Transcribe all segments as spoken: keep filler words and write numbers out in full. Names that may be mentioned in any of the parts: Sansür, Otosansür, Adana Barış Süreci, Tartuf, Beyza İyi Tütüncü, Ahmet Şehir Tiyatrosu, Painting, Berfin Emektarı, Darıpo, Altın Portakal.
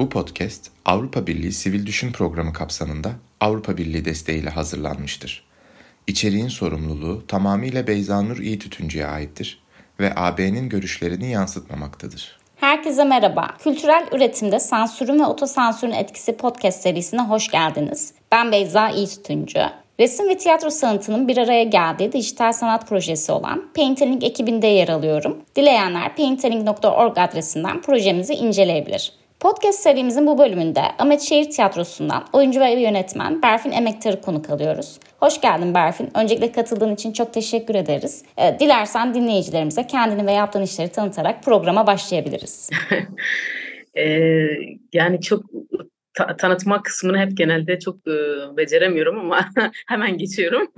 Bu podcast Avrupa Birliği Sivil Düşün Programı kapsamında Avrupa Birliği desteğiyle hazırlanmıştır. İçeriğin sorumluluğu tamamıyla Beyza İyi Tütüncü'ye aittir ve A B'nin görüşlerini yansıtmamaktadır. Herkese merhaba. Kültürel Üretim'de Sansürün ve Otosansürün Etkisi podcast serisine hoş geldiniz. Ben Beyza İyi Tütüncü. Resim ve tiyatro sanatının bir araya geldiği dijital sanat projesi olan Painting ekibinde yer alıyorum. Dileyenler painting nokta org adresinden projemizi inceleyebilir. Podcast serimizin bu bölümünde Ahmet Şehir Tiyatrosu'ndan oyuncu ve yönetmen Berfin Emektarı konuk alıyoruz. Hoş geldin Berfin. Öncelikle katıldığın için çok teşekkür ederiz. Dilersen dinleyicilerimize kendini ve yaptığın işleri tanıtarak programa başlayabiliriz. ee, yani çok... Ta- tanıtma kısmını hep genelde çok e, beceremiyorum ama hemen geçiyorum.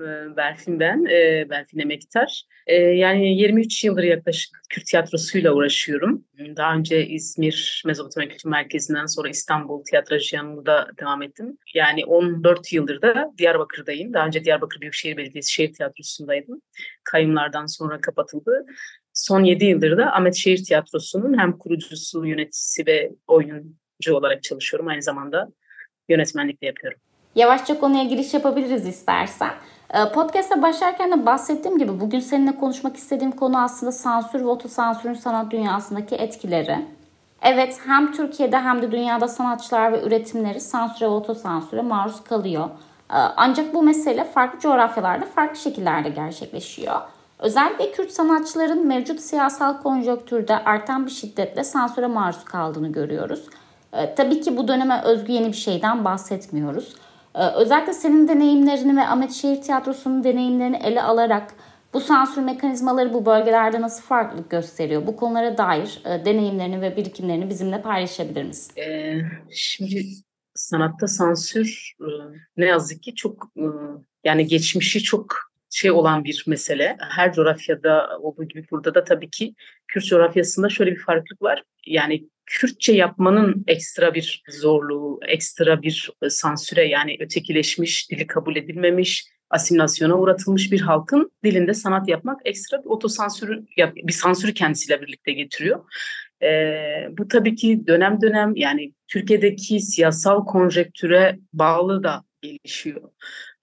e, Berfin ben, e, Berfin Emektar. E, yani yirmi üç yıldır yaklaşık Kürt tiyatrosuyla uğraşıyorum. Daha önce İzmir Mezopotamya Kültür Merkezi'nden sonra İstanbul Tiyatrojyanı'nda devam ettim. Yani on dört yıldır da Diyarbakır'dayım. Daha önce Diyarbakır Büyükşehir Belediyesi Şehir Tiyatrosu'ndaydım. Kayımlardan sonra kapatıldı. Son yedi yıldır da Ahmet Şehir Tiyatrosu'nun hem kurucusu, yöneticisi ve oyun olarak çalışıyorum. Aynı zamanda yönetmenlik de yapıyorum. Yavaşça konuya giriş yapabiliriz istersen. Podcast'a başlarken de bahsettiğim gibi bugün seninle konuşmak istediğim konu aslında sansür ve otosansürün sanat dünyasındaki etkileri. Evet, hem Türkiye'de hem de dünyada sanatçılar ve üretimleri sansüre ve otosansüre maruz kalıyor. Ancak bu mesele farklı coğrafyalarda farklı şekillerde gerçekleşiyor. Özellikle Kürt sanatçıların mevcut siyasal konjonktürde artan bir şiddetle sansüre maruz kaldığını görüyoruz. Tabii ki bu döneme özgü yeni bir şeyden bahsetmiyoruz. Özellikle senin deneyimlerini ve Ahmet Şehir Tiyatrosu'nun deneyimlerini ele alarak bu sansür mekanizmaları bu bölgelerde nasıl farklılık gösteriyor? Bu konulara dair deneyimlerini ve birikimlerini bizimle paylaşabilir misin? Ee, şimdi sanatta sansür ne yazık ki çok yani geçmişi çok şey olan bir mesele. Her coğrafyada olduğu gibi burada da tabii ki Kürt coğrafyasında şöyle bir farklılık var. Yani Kürtçe yapmanın ekstra bir zorluğu, ekstra bir sansüre yani ötekileşmiş, dili kabul edilmemiş, asimilasyona uğratılmış bir halkın dilinde sanat yapmak ekstra bir otosansürü, bir sansürü kendisiyle birlikte getiriyor. Ee, bu tabii ki dönem dönem yani Türkiye'deki siyasal konjektüre bağlı da gelişiyor.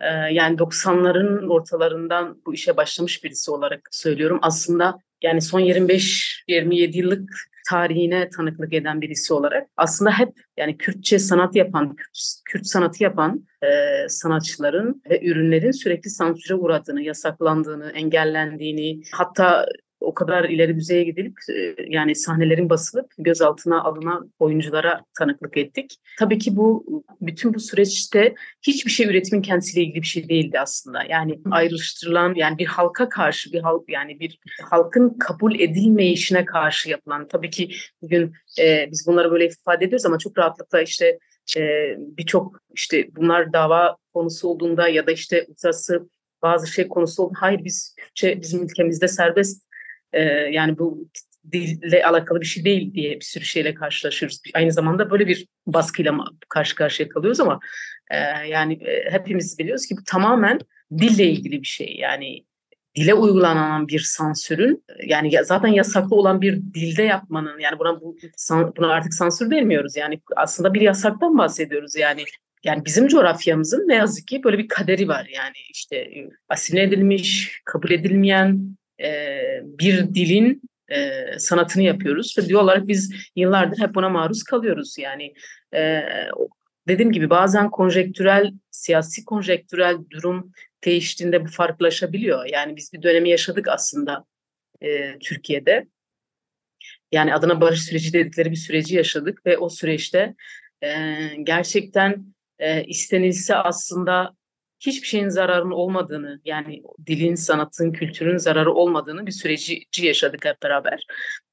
Ee, yani doksanların ortalarından bu işe başlamış birisi olarak söylüyorum. Aslında yani son yirmi beş yirmi yedi yıllık tarihine tanıklık eden birisi olarak aslında hep yani Kürtçe sanat yapan, Kürt, Kürt sanatı yapan e, sanatçıların ve ürünlerin sürekli sansüre uğradığını, yasaklandığını, engellendiğini, hatta o kadar ileri düzeye gidilip e, yani sahnelerin basılıp gözaltına alınan oyunculara tanıklık ettik. Tabii ki bu bütün bu süreçte hiçbir şey üretimin kendisiyle ilgili bir şey değildi aslında. Yani ayrıştırılan yani bir halka karşı bir halk yani bir halkın kabul edilmeyişine karşı yapılan. Tabii ki bugün e, biz bunları böyle ifade ediyoruz ama çok rahatlıkla işte e, birçok işte bunlar dava konusu olduğunda ya da işte uluslararası bazı şey konusu olduğunda hayır biz Kürtçe bizim ülkemizde serbest. Ee, yani bu dille alakalı bir şey değil diye bir sürü şeyle karşılaşıyoruz. Aynı zamanda böyle bir baskıyla karşı karşıya kalıyoruz ama e, yani e, hepimiz biliyoruz ki bu tamamen dille ilgili bir şey. Yani dile uygulanan bir sansürün yani ya, zaten yasaklı olan bir dilde yapmanın yani buna bu buna artık sansür demiyoruz. Yani aslında bir yasaktan bahsediyoruz yani. Yani bizim coğrafyamızın ne yazık ki böyle bir kaderi var. Yani işte asimile edilmiş, kabul edilmeyen bir dilin e, sanatını yapıyoruz ve diyor olarak biz yıllardır hep buna maruz kalıyoruz. Yani e, dediğim gibi bazen konjektürel, siyasi konjektürel durum değiştiğinde bu farklılaşabiliyor. Yani biz bir dönemi yaşadık aslında e, Türkiye'de. Yani Adana Barış Süreci dedikleri bir süreci yaşadık ve o süreçte e, gerçekten e, istenilse aslında hiçbir şeyin zararının olmadığını yani dilin, sanatın, kültürün zararı olmadığını bir süreci yaşadık hep beraber.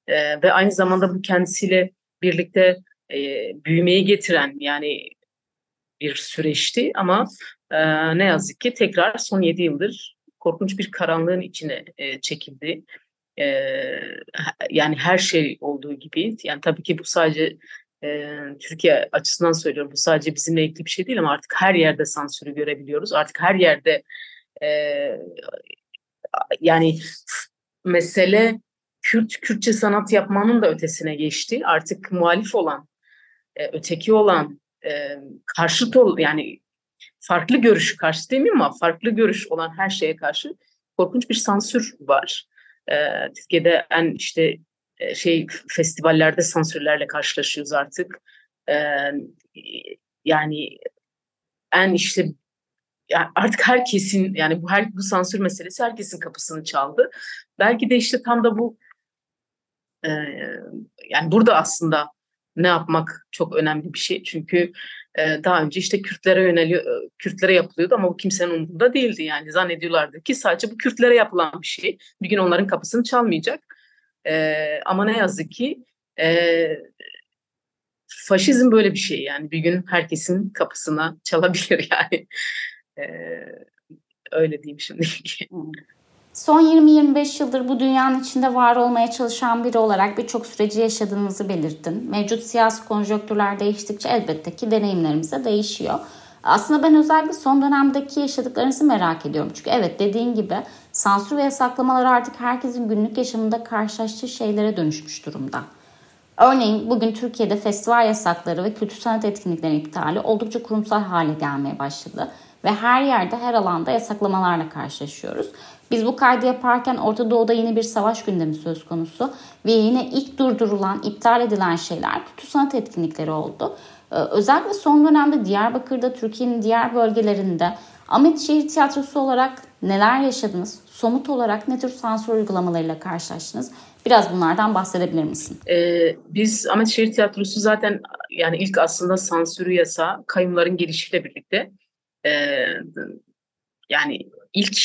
Ee, ve aynı zamanda bu kendisiyle birlikte e, büyümeyi getiren yani bir süreçti ama e, ne yazık ki tekrar son yedi yıldır korkunç bir karanlığın içine e, çekildi. E, yani her şey olduğu gibi yani tabii ki bu sadece... Türkiye açısından söylüyorum bu sadece bizimle ilgili bir şey değil ama artık her yerde sansürü görebiliyoruz. Artık her yerde e, yani mesele Kürt Kürtçe sanat yapmanın da ötesine geçti. Artık muhalif olan e, öteki olan, e, karşıt ol, yani farklı görüş, karşıt değil miyim ama farklı görüş olan her şeye karşı korkunç bir sansür var. E, Türkiye'de en işte e, şey festivallerde sansürlerle karşılaşıyoruz artık. E, yani en işte yani artık herkesin, yani bu her bu sansür meselesi herkesin kapısını çaldı. Belki de işte tam da bu, e, yani burada aslında ne yapmak çok önemli bir şey. Çünkü e, daha önce işte Kürtlere yöneliyor, Kürtlere yapılıyordu ama bu kimsenin umurunda değildi. Yani zannediyorlardı ki sadece bu Kürtlere yapılan bir şey. Bir gün onların kapısını çalmayacak. E, ama ne yazık ki e, faşizm böyle bir şey. Yani bir gün herkesin kapısına çalabilir yani. Ee, öyle diyeyim şimdi. Son yirmi yirmi beş yıldır bu dünyanın içinde var olmaya çalışan biri olarak birçok süreci yaşadığınızı belirttin. Mevcut siyasi konjonktürler değiştikçe elbette ki deneyimlerimiz de değişiyor. Aslında ben özellikle son dönemdeki yaşadıklarınızı merak ediyorum. Çünkü evet, dediğin gibi sansür ve yasaklamalar artık herkesin günlük yaşamında karşılaştığı şeylere dönüşmüş durumda. Örneğin bugün Türkiye'de festival yasakları ve kültür sanat etkinliklerinin iptali oldukça kurumsal hale gelmeye başladı. Ve her yerde, her alanda yasaklamalarla karşılaşıyoruz. Biz bu kaydı yaparken Orta Doğu'da yeni bir savaş gündemi söz konusu. Ve yine ilk durdurulan, iptal edilen şeyler kültür sanat etkinlikleri oldu. Ee, özellikle son dönemde Diyarbakır'da, Türkiye'nin diğer bölgelerinde Ahmet Şehir Tiyatrosu olarak neler yaşadınız? Somut olarak ne tür sansür uygulamalarıyla karşılaştınız? Biraz bunlardan bahsedebilir misin? Ee, biz Ahmet Şehir Tiyatrosu zaten yani ilk aslında sansürü yasa kayyumların gelişiyle birlikte, Ee, yani ilk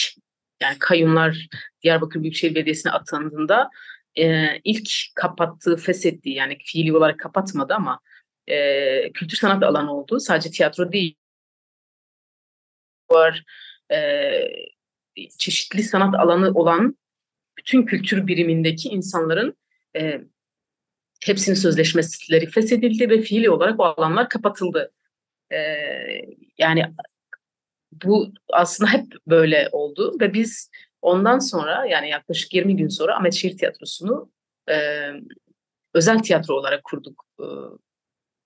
yani kayyumlar Diyarbakır Büyükşehir Belediyesi'ne atandığında e, ilk kapattığı, feshettiği, yani fiili olarak kapatmadı ama e, kültür sanat alanı oldu. Sadece tiyatro değil, var e, çeşitli sanat alanı olan bütün kültür birimindeki insanların e, hepsinin sözleşmeleri feshedildi ve fiili olarak o alanlar kapatıldı. E, yani bu aslında hep böyle oldu ve biz ondan sonra yani yaklaşık yirmi gün sonra Ahmet Şehir Tiyatrosu'nu e, özel tiyatro olarak kurduk. E,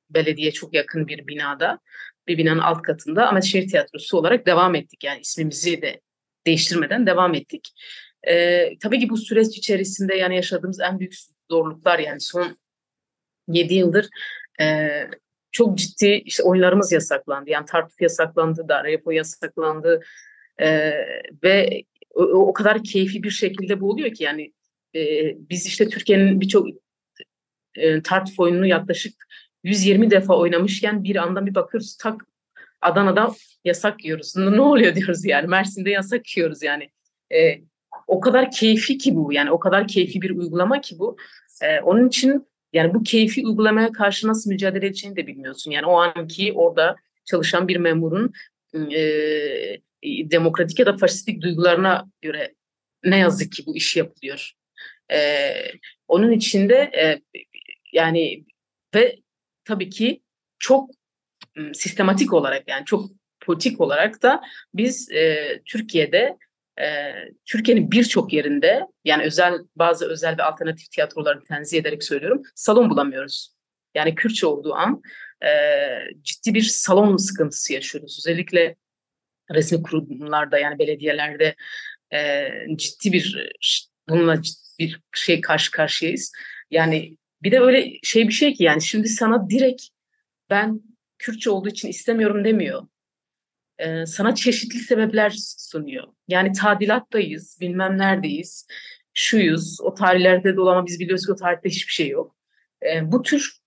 belediye çok yakın bir binada, bir binanın alt katında Ahmet Şehir Tiyatrosu olarak devam ettik. Yani ismimizi de değiştirmeden devam ettik. E, tabii ki bu süreç içerisinde yani yaşadığımız en büyük zorluklar, yani son yedi yıldır e, çok ciddi işte oyunlarımız yasaklandı. Yani Tartuf yasaklandı, Darıpo yasaklandı ee, ve o, o kadar keyfi bir şekilde bu oluyor ki yani e, biz işte Türkiye'nin birçok e, Tartuf oyununu yaklaşık yüz yirmi defa oynamışken bir anda bir bakıyoruz tak Adana'da yasak yiyoruz. Ne oluyor diyoruz yani, Mersin'de yasak yiyoruz yani. E, o kadar keyfi ki bu, yani o kadar keyfi bir uygulama ki bu. E, onun için yani bu keyfi uygulamaya karşı nasıl mücadele edeceğini de bilmiyorsun. Yani o anki orada çalışan bir memurun e, demokratik ya da faşistik duygularına göre ne yazık ki bu iş yapılıyor. E, onun içinde e, yani ve tabii ki çok sistematik olarak, yani çok politik olarak da biz e, Türkiye'de Ee, Türkiye'nin birçok yerinde, yani özel, bazı özel ve alternatif tiyatrolarını tenzih ederek söylüyorum, salon bulamıyoruz. Yani Kürtçe olduğu an e, ciddi bir salon sıkıntısı yaşıyoruz. Özellikle resmi kurumlarda, yani belediyelerde e, ciddi bir bununla ciddi bir şey karşı karşıyayız. Yani bir de öyle şey bir şey ki yani şimdi sana direkt ben Kürtçe olduğu için istemiyorum demiyor. Sana çeşitli sebepler sunuyor. Yani tadilattayız, bilmem neredeyiz, şuyuz, o tarihlerde de ama biz biliyoruz ki o tarihte hiçbir şey yok. E, bu tür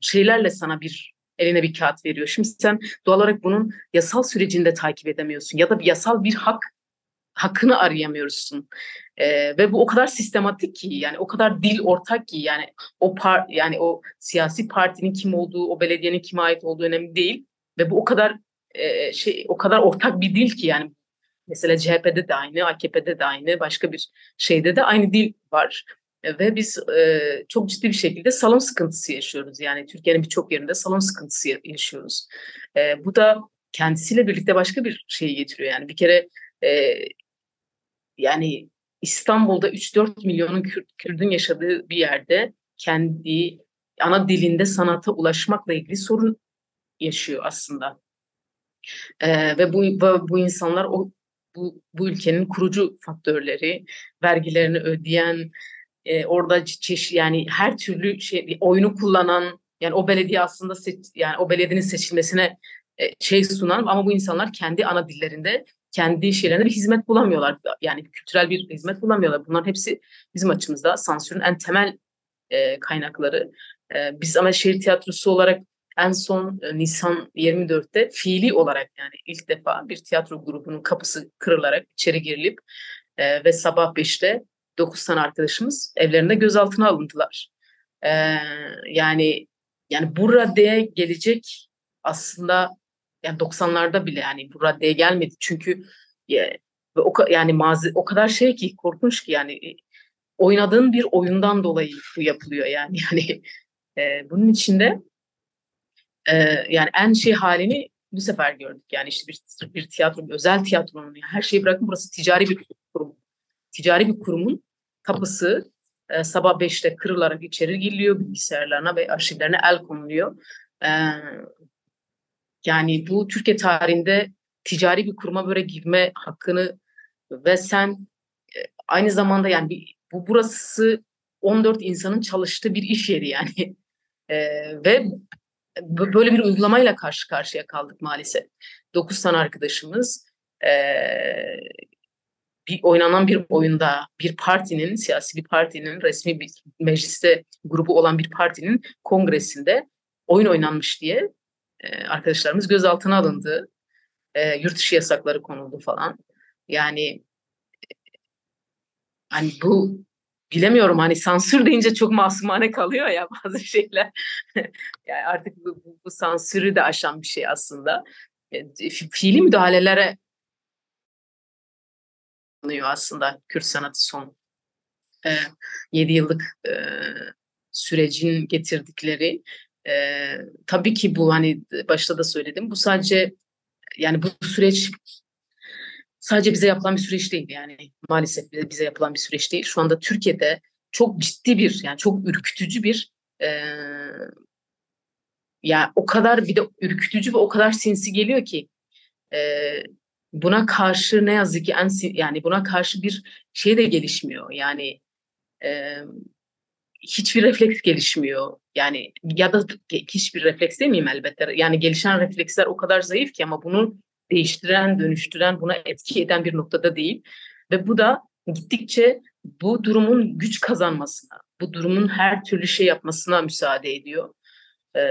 şeylerle sana bir, eline bir kağıt veriyor. Şimdi sen doğal olarak bunun yasal sürecini de takip edemiyorsun ya da bir yasal bir hak, hakkını arayamıyorsun. E, ve bu o kadar sistematik ki, yani o kadar dil ortak ki, yani o par, yani o siyasi partinin kim olduğu, o belediyenin kime ait olduğu önemli değil ve bu o kadar şey o kadar ortak bir dil ki yani mesela C H P'de de aynı, A K P'de de aynı, başka bir şeyde de aynı dil var ve biz e, çok ciddi bir şekilde salon sıkıntısı yaşıyoruz. Yani Türkiye'nin birçok yerinde salon sıkıntısı yaşıyoruz. E, bu da kendisiyle birlikte başka bir şey getiriyor. Yani bir kere e, yani İstanbul'da üç dört milyonun Kürt, Kürt'ün yaşadığı bir yerde kendi ana dilinde sanata ulaşmakla ilgili sorun yaşıyor aslında. Ee, ve bu, bu, bu insanlar o bu, bu ülkenin kurucu faktörleri, vergilerini ödeyen, e, orada çeşit yani her türlü şey oyunu kullanan, yani o belediye aslında seç, yani o belediyenin seçilmesine e, şey sunan, ama bu insanlar kendi ana dillerinde kendi şeylerine bir hizmet bulamıyorlar. Yani kültürel bir hizmet bulamıyorlar. Bunların hepsi bizim açımızda sansürün en temel e, kaynakları. E, biz ama şehir tiyatrosu olarak en son e, Nisan yirmi dörtte fiili olarak, yani ilk defa bir tiyatro grubunun kapısı kırılarak içeri girilip e, ve sabah beşte dokuz tane arkadaşımız evlerinde gözaltına alındılar. E, yani yani bu raddeye gelecek aslında, yani doksanlarda bile yani bu raddeye gelmedi. Çünkü e, o, yani mazi, o kadar şey ki, korkunç ki, yani e, oynadığın bir oyundan dolayı bu yapılıyor yani. Yani e, bunun içinde Ee, yani en şey halini bu sefer gördük. Yani işte bir, bir tiyatro, bir özel tiyatronun, yani her şeyi bırakın, burası ticari bir kurum. Ticari bir kurumun kapısı e, sabah beşte kırılarak içeri giriliyor, bilgisayarlarına ve arşivlerine el konuluyor. Ee, yani bu Türkiye tarihinde ticari bir kuruma böyle girme hakkını ve sen e, aynı zamanda yani bir, bu burası on dört insanın çalıştığı bir iş yeri yani. E, ve böyle bir uygulamayla karşı karşıya kaldık maalesef. Dokuz tane arkadaşımız e, bir oynanan bir oyunda bir partinin, siyasi bir partinin, resmi bir mecliste grubu olan bir partinin kongresinde oyun oynanmış diye e, arkadaşlarımız gözaltına alındı. E, yurt dışı yasakları konuldu falan. Yani hani bu... Bilemiyorum, hani sansür deyince çok masumane kalıyor ya bazı şeyler. Yani artık bu, bu, bu sansürü de aşan bir şey aslında. E, fiili müdahalelere anıyor aslında Kürt sanatı son e, yedi yıllık e, sürecin getirdikleri. E, tabii ki bu, hani başta da söyledim, bu sadece yani bu süreç sadece bize yapılan bir süreç değil, yani maalesef bize, bize yapılan bir süreç değil. Şu anda Türkiye'de çok ciddi bir, yani çok ürkütücü bir e, yani o kadar bir de ürkütücü ve o kadar sinsi geliyor ki e, buna karşı ne yazık ki en, yani buna karşı bir şey de gelişmiyor. Yani e, hiçbir refleks gelişmiyor. Yani ya da hiçbir refleks demeyeyim elbette. Yani gelişen refleksler o kadar zayıf ki, ama bunun değiştiren, dönüştüren, buna etki eden bir noktada değil. Ve bu da gittikçe bu durumun güç kazanmasına, bu durumun her türlü şey yapmasına müsaade ediyor. Ee,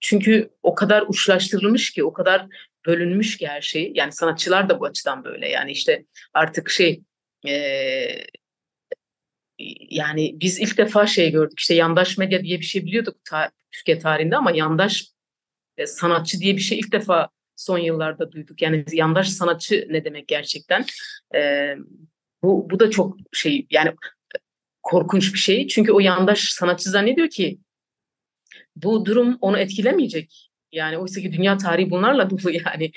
çünkü o kadar uçlaştırılmış ki, o kadar bölünmüş ki her şey. Yani sanatçılar da bu açıdan böyle. Yani işte artık şey, ee, yani biz ilk defa şey gördük. İşte yandaş medya diye bir şey biliyorduk ta- Türkiye tarihinde, ama yandaş e, sanatçı diye bir şey ilk defa son yıllarda duyduk. Yani yandaş sanatçı ne demek gerçekten? Ee, bu bu da çok şey, yani korkunç bir şey. Çünkü o yandaş sanatçı zannediyor ki bu durum onu etkilemeyecek. Yani oysa ki dünya tarihi bunlarla dolu yani.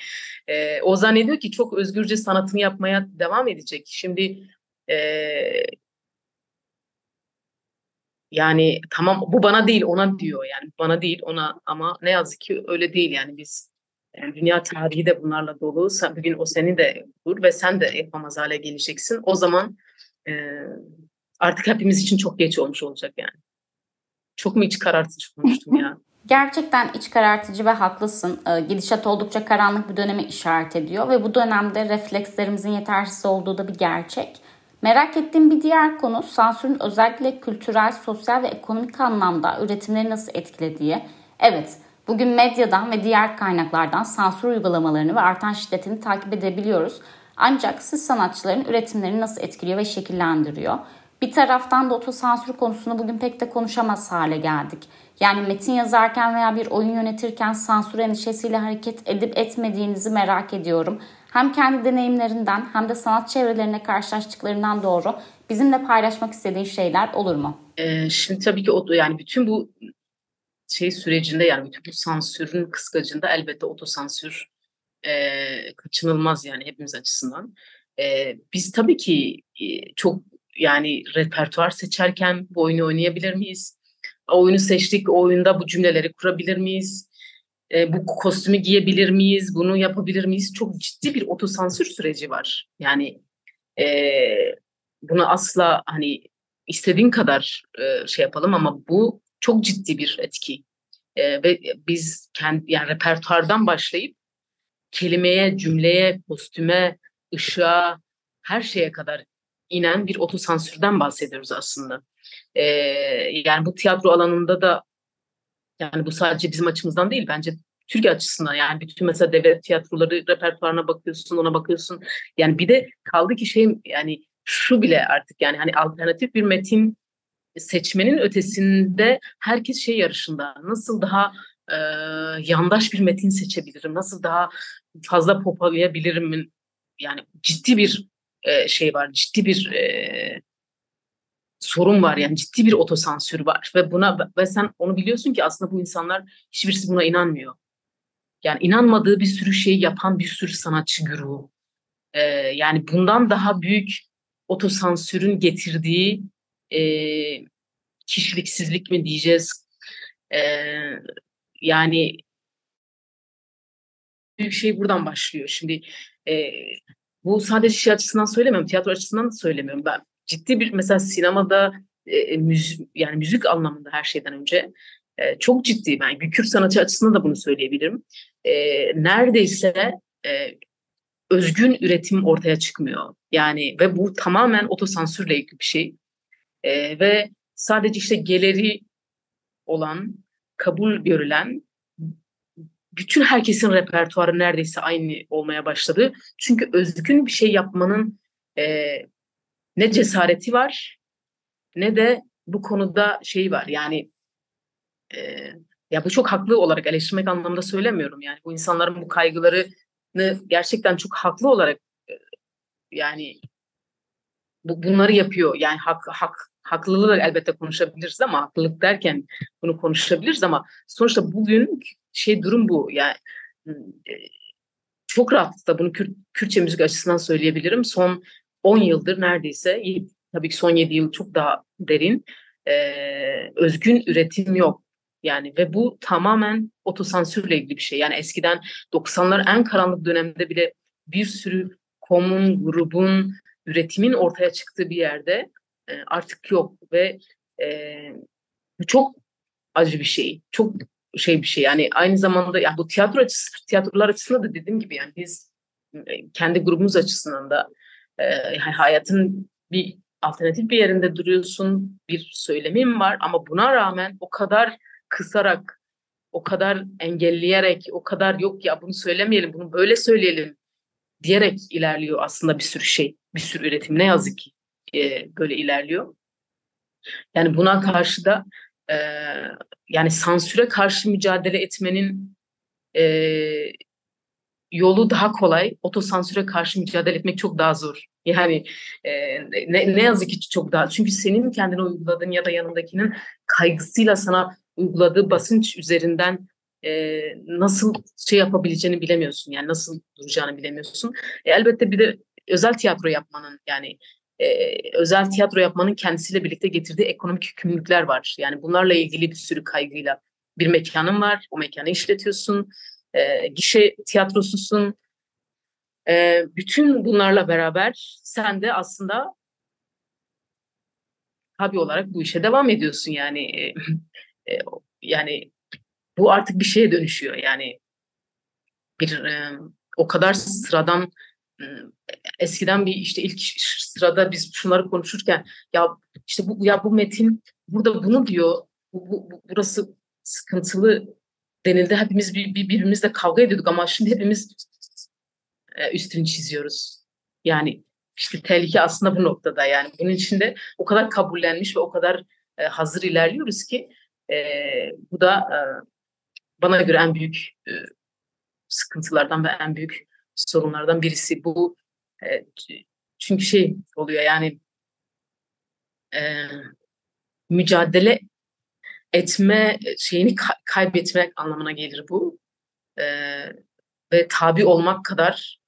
Ee, o zannediyor ki çok özgürce sanatını yapmaya devam edecek. Şimdi ee, yani tamam, bu bana değil ona diyor, yani bana değil ona, ama ne yazık ki öyle değil yani biz. Yani dünya tarihi de bunlarla dolu. Bir gün o seni de vur ve sen de yapamaz hale geleceksin. O zaman e, artık hepimiz için çok geç olmuş olacak yani. Çok mu iç karartıcı konuştum ya? Gerçekten iç karartıcı ve haklısın. Gidişat oldukça karanlık bir döneme işaret ediyor ve bu dönemde reflekslerimizin yetersiz olduğu da bir gerçek. Merak ettiğim bir diğer konu sansürün özellikle kültürel, sosyal ve ekonomik anlamda üretimleri nasıl etkilediği. Evet, bugün medyadan ve diğer kaynaklardan sansür uygulamalarını ve artan şiddetini takip edebiliyoruz. Ancak siz sanatçıların üretimlerini nasıl etkiliyor ve şekillendiriyor? Bir taraftan da otosansür konusunu bugün pek de konuşamaz hale geldik. Yani metin yazarken veya bir oyun yönetirken sansür endişesiyle hareket edip etmediğinizi merak ediyorum. Hem kendi deneyimlerinden hem de sanat çevrelerine karşılaştıklarından doğru bizimle paylaşmak istediğin şeyler olur mu? Ee, şimdi tabii ki o, yani bütün bu şey sürecinde, yani bütün bu sansürün kıskacında elbette otosansür e, kaçınılmaz yani hepimiz açısından. E, biz tabii ki e, çok yani repertuar seçerken bu oyunu oynayabilir miyiz? oyunu seçtik, o oyunda bu cümleleri kurabilir miyiz? E, bu kostümü giyebilir miyiz? Bunu yapabilir miyiz? Çok ciddi bir otosansür süreci var. Yani e, bunu asla hani istediğin kadar e, şey yapalım ama bu çok ciddi bir etki. E, ve biz kendi yani repertuardan başlayıp kelimeye, cümleye, kostüme, ışığa, her şeye kadar inen bir otosansürden bahsediyoruz aslında. Ee, yani bu tiyatro alanında da, yani bu sadece bizim açımızdan değil, bence Türkiye açısından, yani bütün mesela devlet tiyatroları repertuarına bakıyorsun, ona bakıyorsun. Yani bir de kaldı ki şey, yani şu bile artık, yani hani alternatif bir metin seçmenin ötesinde herkes şey yarışında. Nasıl daha e, yandaş bir metin seçebilirim? Nasıl daha fazla popalayabilirim? Yani ciddi bir e, şey var, ciddi bir e, sorun var, yani ciddi bir otosansür var ve buna ve sen onu biliyorsun ki aslında bu insanlar hiçbirisi buna inanmıyor. Yani inanmadığı bir sürü şey yapan bir sürü sanatçı güruhu. E, yani bundan daha büyük otosansürün getirdiği e, kişiliksizlik mi diyeceğiz? E, yani büyük şey buradan başlıyor. Şimdi e, bu sadece şey açısından söylemiyorum, tiyatro açısından da söylemiyorum. Ben ciddi bir mesela sinemada e, müz, yani müzik anlamında her şeyden önce e, çok ciddi. Ben yani bir Kürt sanatçı açısından da bunu söyleyebilirim. E, neredeyse e, özgün üretim ortaya çıkmıyor. Yani ve bu tamamen otosansürle ilgili bir şey. E, ve sadece işte geliri olan, kabul görülen bütün herkesin repertuarı neredeyse aynı olmaya başladı. Çünkü özgün bir şey yapmanın e, ne cesareti var ne de bu konuda şey var. Yani e, ya bu çok haklı olarak eleştirmek anlamında söylemiyorum. Yani bu insanların bu kaygılarını gerçekten çok haklı olarak e, yani bu, bunları yapıyor. Yani hak, hak, haklılığı da elbette konuşabiliriz ama haklılık derken bunu konuşabiliriz ama sonuçta bugün şey durum bu. Yani çok rahatlıkla bunu Kürt, Kürtçe müzik açısından söyleyebilirim. Son on yıldır neredeyse, tabii ki son yedi yıl çok daha derin, e, özgün üretim yok. Yani ve bu tamamen otosansürle ilgili bir şey. Yani eskiden doksanlar en karanlık dönemde bile bir sürü komun, grubun, üretimin ortaya çıktığı bir yerde e, artık yok ve e, çok acı bir şey. Çok şey bir şey. Yani aynı zamanda yani bu tiyatro açısı, tiyatrolar açısından da dediğim gibi yani biz kendi grubumuz açısından da e, hayatın bir alternatif bir yerinde duruyorsun, bir söylemin var ama buna rağmen o kadar kısarak, o kadar engelleyerek, o kadar yok ya bunu söylemeyelim, bunu böyle söyleyelim diyerek ilerliyor aslında bir sürü şey, bir sürü üretim ne yazık ki e, böyle ilerliyor. Yani buna karşı da e, yani sansüre karşı mücadele etmenin e, yolu daha kolay, otosansüre karşı mücadele etmek çok daha zor. Yani e, ne, ne yazık ki çok daha. Çünkü senin kendine uyguladığın ya da yanındakinin kaygısıyla sana uyguladığı basınç üzerinden e, nasıl şey yapabileceğini bilemiyorsun. Yani nasıl duracağını bilemiyorsun. E, elbette bir de özel tiyatro yapmanın yani Ee, özel tiyatro yapmanın kendisiyle birlikte getirdiği ekonomik yükümlülükler var. Yani bunlarla ilgili bir sürü kaygıyla bir mekanın var, o mekanı işletiyorsun, e, gişe tiyatrosusun. E, bütün bunlarla beraber sen de aslında tabii olarak bu işe devam ediyorsun. Yani e, e, yani bu artık bir şeye dönüşüyor. Yani bir e, o kadar sıradan. Eskiden bir işte ilk sırada biz şunları konuşurken ya işte bu ya bu metin burada bunu diyor, bu, bu, burası sıkıntılı denildi. Hepimiz bir, bir birbirimizle kavga ediyorduk ama şimdi hepimiz e, üstünü çiziyoruz. Yani işte tehlike aslında bu noktada yani bunun içinde o kadar kabullenmiş ve o kadar e, hazır ilerliyoruz ki e, bu da e, bana göre en büyük e, sıkıntılardan ve en büyük sorunlardan birisi bu. E, çünkü şey oluyor yani e, mücadele etme şeyini ka- kaybetmek anlamına gelir bu. E, ve tabi olmak kadar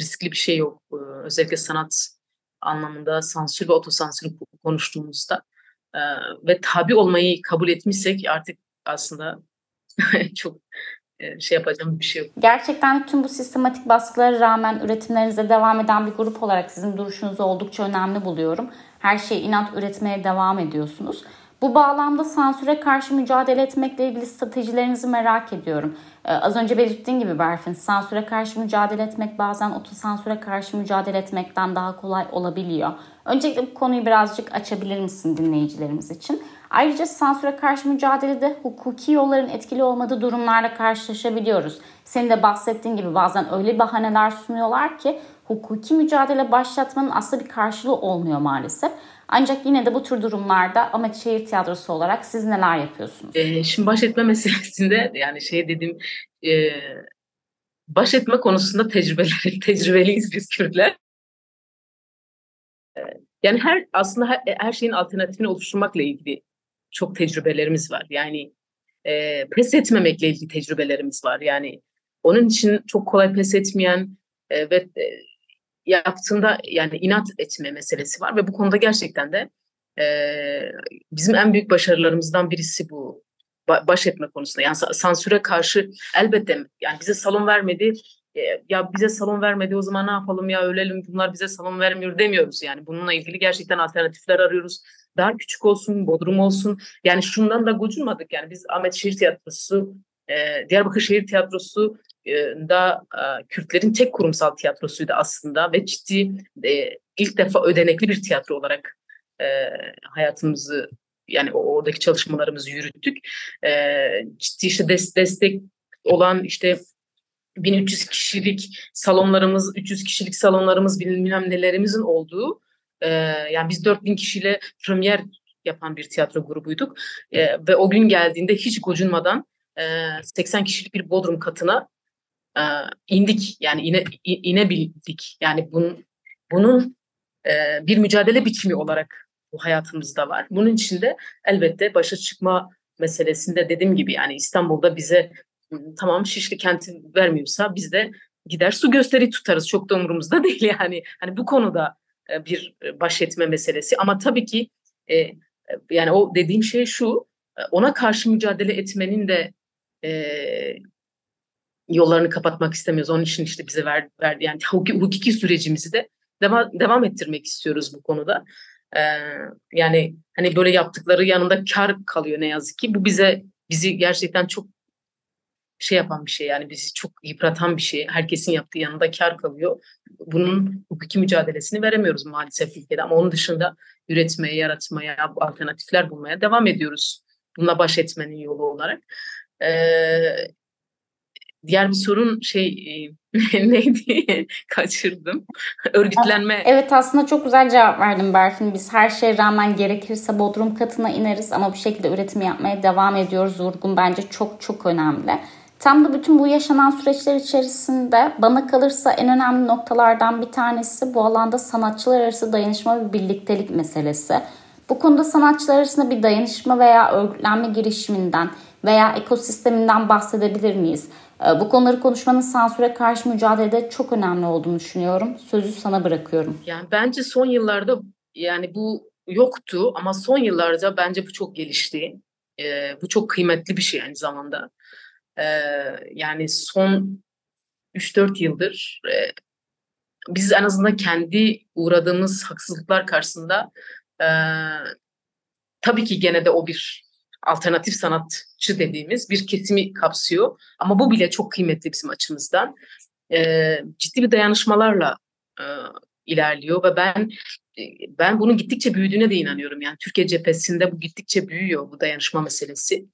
riskli bir şey yok. E, özellikle sanat anlamında sansür ve otosansür konuştuğumuzda e, ve tabi olmayı kabul etmişsek artık aslında çok e, şey yapacağım bir şey yok. Gerçekten tüm bu sistematik baskılara rağmen üretimlerinize devam eden bir grup olarak sizin duruşunuzu oldukça önemli buluyorum. Her şeye inat üretmeye devam ediyorsunuz. Bu bağlamda sansüre karşı mücadele etmekle ilgili stratejilerinizi merak ediyorum. Ee, az önce belirttiğin gibi Berfin, sansüre karşı mücadele etmek bazen otosansüre karşı mücadele etmekten daha kolay olabiliyor. Öncelikle bu konuyu birazcık açabilir misin dinleyicilerimiz için? Ayrıca sansüre karşı mücadelede hukuki yolların etkili olmadığı durumlarla karşılaşabiliyoruz. Senin de bahsettiğin gibi bazen öyle bahaneler sunuyorlar ki hukuki mücadele başlatmanın aslında bir karşılığı olmuyor maalesef. Ancak yine de bu tür durumlarda Ahmet Şehir Tiyatrosu olarak siz neler yapıyorsunuz? Ee, şimdi baş etme meselesinde yani şey dedim, e, baş etme konusunda tecrübeler, tecrübeliyiz biz Kürtler. Yani her aslında her, her şeyin alternatifini oluşturmakla ilgili çok tecrübelerimiz var. Yani e, pes etmemekle ilgili tecrübelerimiz var. Yani onun için çok kolay pes etmeyen e, ve e, yaptığında yani inat etme meselesi var ve bu konuda gerçekten de e, bizim en büyük başarılarımızdan birisi bu baş etme konusunda. Yani sansüre karşı elbette yani bize salon vermedi, e, ya bize salon vermedi o zaman ne yapalım ya ölelim bunlar bize salon vermiyor demiyoruz yani. Bununla ilgili gerçekten alternatifler arıyoruz. Daha küçük olsun, bodrum olsun. Yani şundan da gocunmadık yani biz Ahmet Şehir Tiyatrosu, e, Diyarbakır Şehir Tiyatrosu da Kürtlerin tek kurumsal tiyatrosuydu aslında ve ciddi e, ilk defa ödenekli bir tiyatro olarak e, hayatımızı yani oradaki çalışmalarımızı yürüttük. E, ciddi işte des, destek olan işte bin üç yüz kişilik salonlarımız, üç yüz kişilik salonlarımız bilmem nelerimizin olduğu e, yani biz dört bin kişiyle premier yapan bir tiyatro grubuyduk e, ve o gün geldiğinde hiç gocunmadan e, seksen kişilik bir bodrum katına indik yani ine, inebildik yani bunun, bunun e, bir mücadele biçimi olarak bu hayatımızda var. Bunun içinde elbette başa çıkma meselesinde dediğim gibi yani İstanbul'da bize tamam Şişli kenti vermiyorsa biz de gider su gösteri tutarız, çok da umurumuzda değil yani. Hani bu konuda e, bir baş etme meselesi ama tabii ki e, yani o dediğim şey şu, ona karşı mücadele etmenin de e, yollarını kapatmak istemiyoruz. Onun için işte bize ver, ver yani hukuki sürecimizi de devam, devam ettirmek istiyoruz bu konuda. Ee, yani hani böyle yaptıkları yanında kar kalıyor ne yazık ki. Bu bize bizi gerçekten çok şey yapan bir şey yani bizi çok yıpratan bir şey. Herkesin yaptığı yanında kar kalıyor. Bunun hukuki mücadelesini veremiyoruz maalesef ülkede ama onun dışında üretmeye, yaratmaya, alternatifler bulmaya devam ediyoruz. Bununla baş etmenin yolu olarak. Ee, Diğer bir sorun şey neydi? Kaçırdım. Örgütlenme. Evet aslında çok güzel cevap verdin Berfin. Biz her şeye rağmen gerekirse bodrum katına ineriz ama bu şekilde üretimi yapmaya devam ediyoruz. Vurgun bence çok çok önemli. Tam da bütün bu yaşanan süreçler içerisinde bana kalırsa en önemli noktalardan bir tanesi bu alanda sanatçılar arası dayanışma ve birliktelik meselesi. Bu konuda sanatçılar arasında bir dayanışma veya örgütlenme girişiminden veya ekosisteminden bahsedebilir miyiz? Bu konuları konuşmanın sansüre karşı mücadelede çok önemli olduğunu düşünüyorum. Sözü sana bırakıyorum. Yani bence son yıllarda yani bu yoktu ama son yıllarda bence bu çok gelişti. Ee, bu çok kıymetli bir şey aynı zamanda. Ee, yani son üç dört yıldır e, biz en azından kendi uğradığımız haksızlıklar karşısında e, tabii ki gene de o bir alternatif sanatçı dediğimiz bir kesimi kapsıyor. Ama bu bile çok kıymetli bizim açımızdan. E, ciddi bir dayanışmalarla e, ilerliyor ve ben e, ben bunun gittikçe büyüdüğüne de inanıyorum. Yani Türkiye cephesinde bu gittikçe büyüyor bu dayanışma meselesi.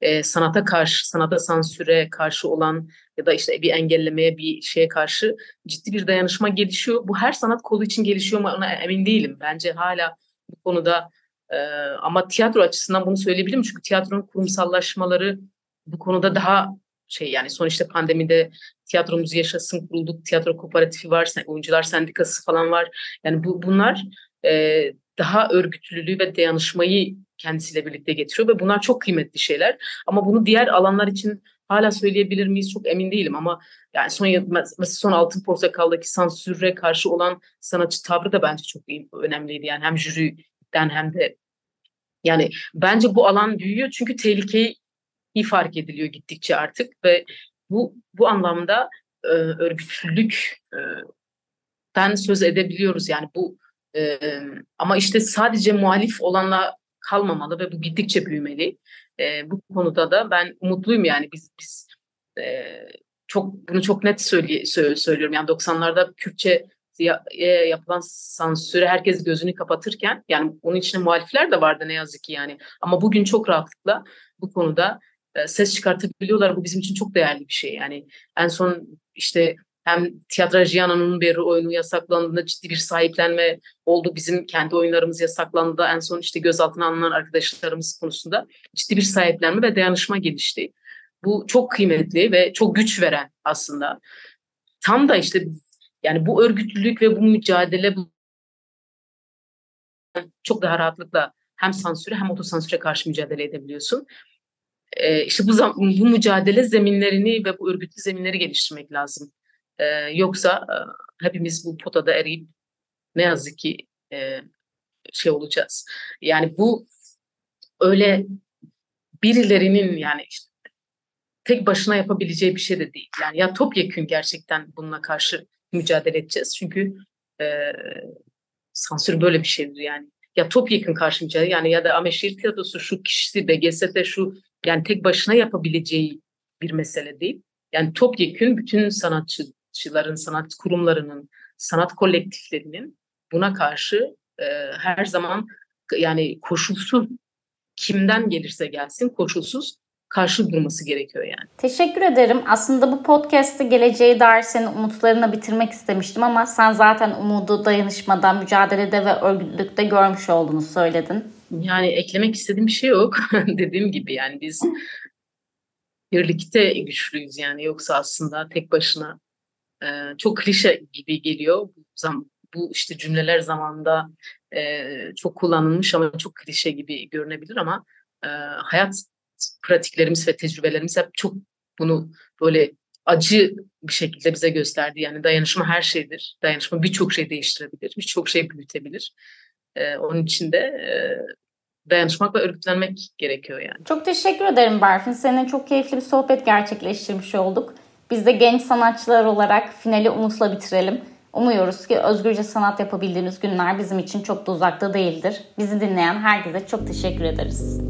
E, sanata karşı, sanata sansüre karşı olan ya da işte bir engellemeye bir şeye karşı ciddi bir dayanışma gelişiyor. Bu her sanat kolu için gelişiyor ama ona emin değilim. Bence hala bu konuda Ee, ama tiyatro açısından bunu söyleyebilirim çünkü tiyatronun kurumsallaşmaları bu konuda daha şey yani sonuçta pandemide tiyatromuz yaşasın kurulduk, tiyatro kooperatifi var, oyuncular sendikası falan var yani bu bunlar e, daha örgütlülüğü ve dayanışmayı kendisiyle birlikte getiriyor ve bunlar çok kıymetli şeyler ama bunu diğer alanlar için hala söyleyebilir miyiz çok emin değilim ama yani son mesela son Altın Portakal'daki sansüre karşı olan sanatçı tavrı da bence çok önemliydi yani hem jüri hem de Yani bence bu alan büyüyor çünkü tehlikeyi fark ediliyor gittikçe artık ve bu bu anlamda e, örgütlülükten söz edebiliyoruz. Yani bu e, ama işte sadece muhalif olanla kalmamalı ve bu gittikçe büyümeli. E, bu konuda da ben umutluyum yani biz biz e, çok bunu çok net söyle, söylüyorum. Yani doksanlarda Kürtçe yapılan sansüre herkes gözünü kapatırken yani onun içinde muhalifler de vardı ne yazık ki yani. Ama bugün çok rahatlıkla bu konuda e, ses çıkartabiliyorlar. Bu bizim için çok değerli bir şey. Yani en son işte hem Tiyatrajiyana'nın bir oyunu yasaklandığında ciddi bir sahiplenme oldu. Bizim kendi oyunlarımız yasaklandı. En son işte gözaltına alınan arkadaşlarımız konusunda ciddi bir sahiplenme ve dayanışma gelişti. Bu çok kıymetli ve çok güç veren aslında. Tam da işte yani bu örgütlülük ve bu mücadele çok daha rahatlıkla hem sansüre hem otosansüre karşı mücadele edebiliyorsun. Ee, işte bu, bu mücadele zeminlerini ve bu örgütlü zeminleri geliştirmek lazım. Ee, yoksa e, hepimiz bu potada eriyip ne yazık ki e, şey olacağız. Yani bu öyle birilerinin yani işte tek başına yapabileceği bir şey de değil. Yani ya topyekün gerçekten bununla karşı mücadele edeceğiz. Çünkü e, sansür böyle bir şeydir yani. Ya topyekün karşı mücadele yani ya da Ahmet Şehir Tiyatrosu şu kişisi B G S T şu yani tek başına yapabileceği bir mesele değil. Yani topyekün bütün sanatçıların, sanat kurumlarının, sanat kolektiflerinin buna karşı e, her zaman yani koşulsuz kimden gelirse gelsin koşulsuz karşı durması gerekiyor yani. Teşekkür ederim. Aslında bu podcast'ı geleceğe dair senin umutlarına bitirmek istemiştim ama sen zaten umudu dayanışmada, mücadelede ve örgütlülükte görmüş olduğunu söyledin. Yani eklemek istediğim bir şey yok. Dediğim gibi yani biz birlikte güçlüyüz yani yoksa aslında tek başına e, çok klişe gibi geliyor. Bu işte cümleler zamanında e, çok kullanılmış ama çok klişe gibi görünebilir ama e, hayat pratiklerimiz ve tecrübelerimiz hep çok bunu böyle acı bir şekilde bize gösterdi. Yani dayanışma her şeydir. Dayanışma birçok şey değiştirebilir, birçok şey büyütebilir. Ee, onun için de e, dayanışmak ve örgütlenmek gerekiyor yani. Çok teşekkür ederim Berfin. Seninle çok keyifli bir sohbet gerçekleştirmiş olduk. Biz de genç sanatçılar olarak finali umutla bitirelim. Umuyoruz ki özgürce sanat yapabildiğimiz günler bizim için çok da uzakta değildir. Bizi dinleyen herkese çok teşekkür ederiz.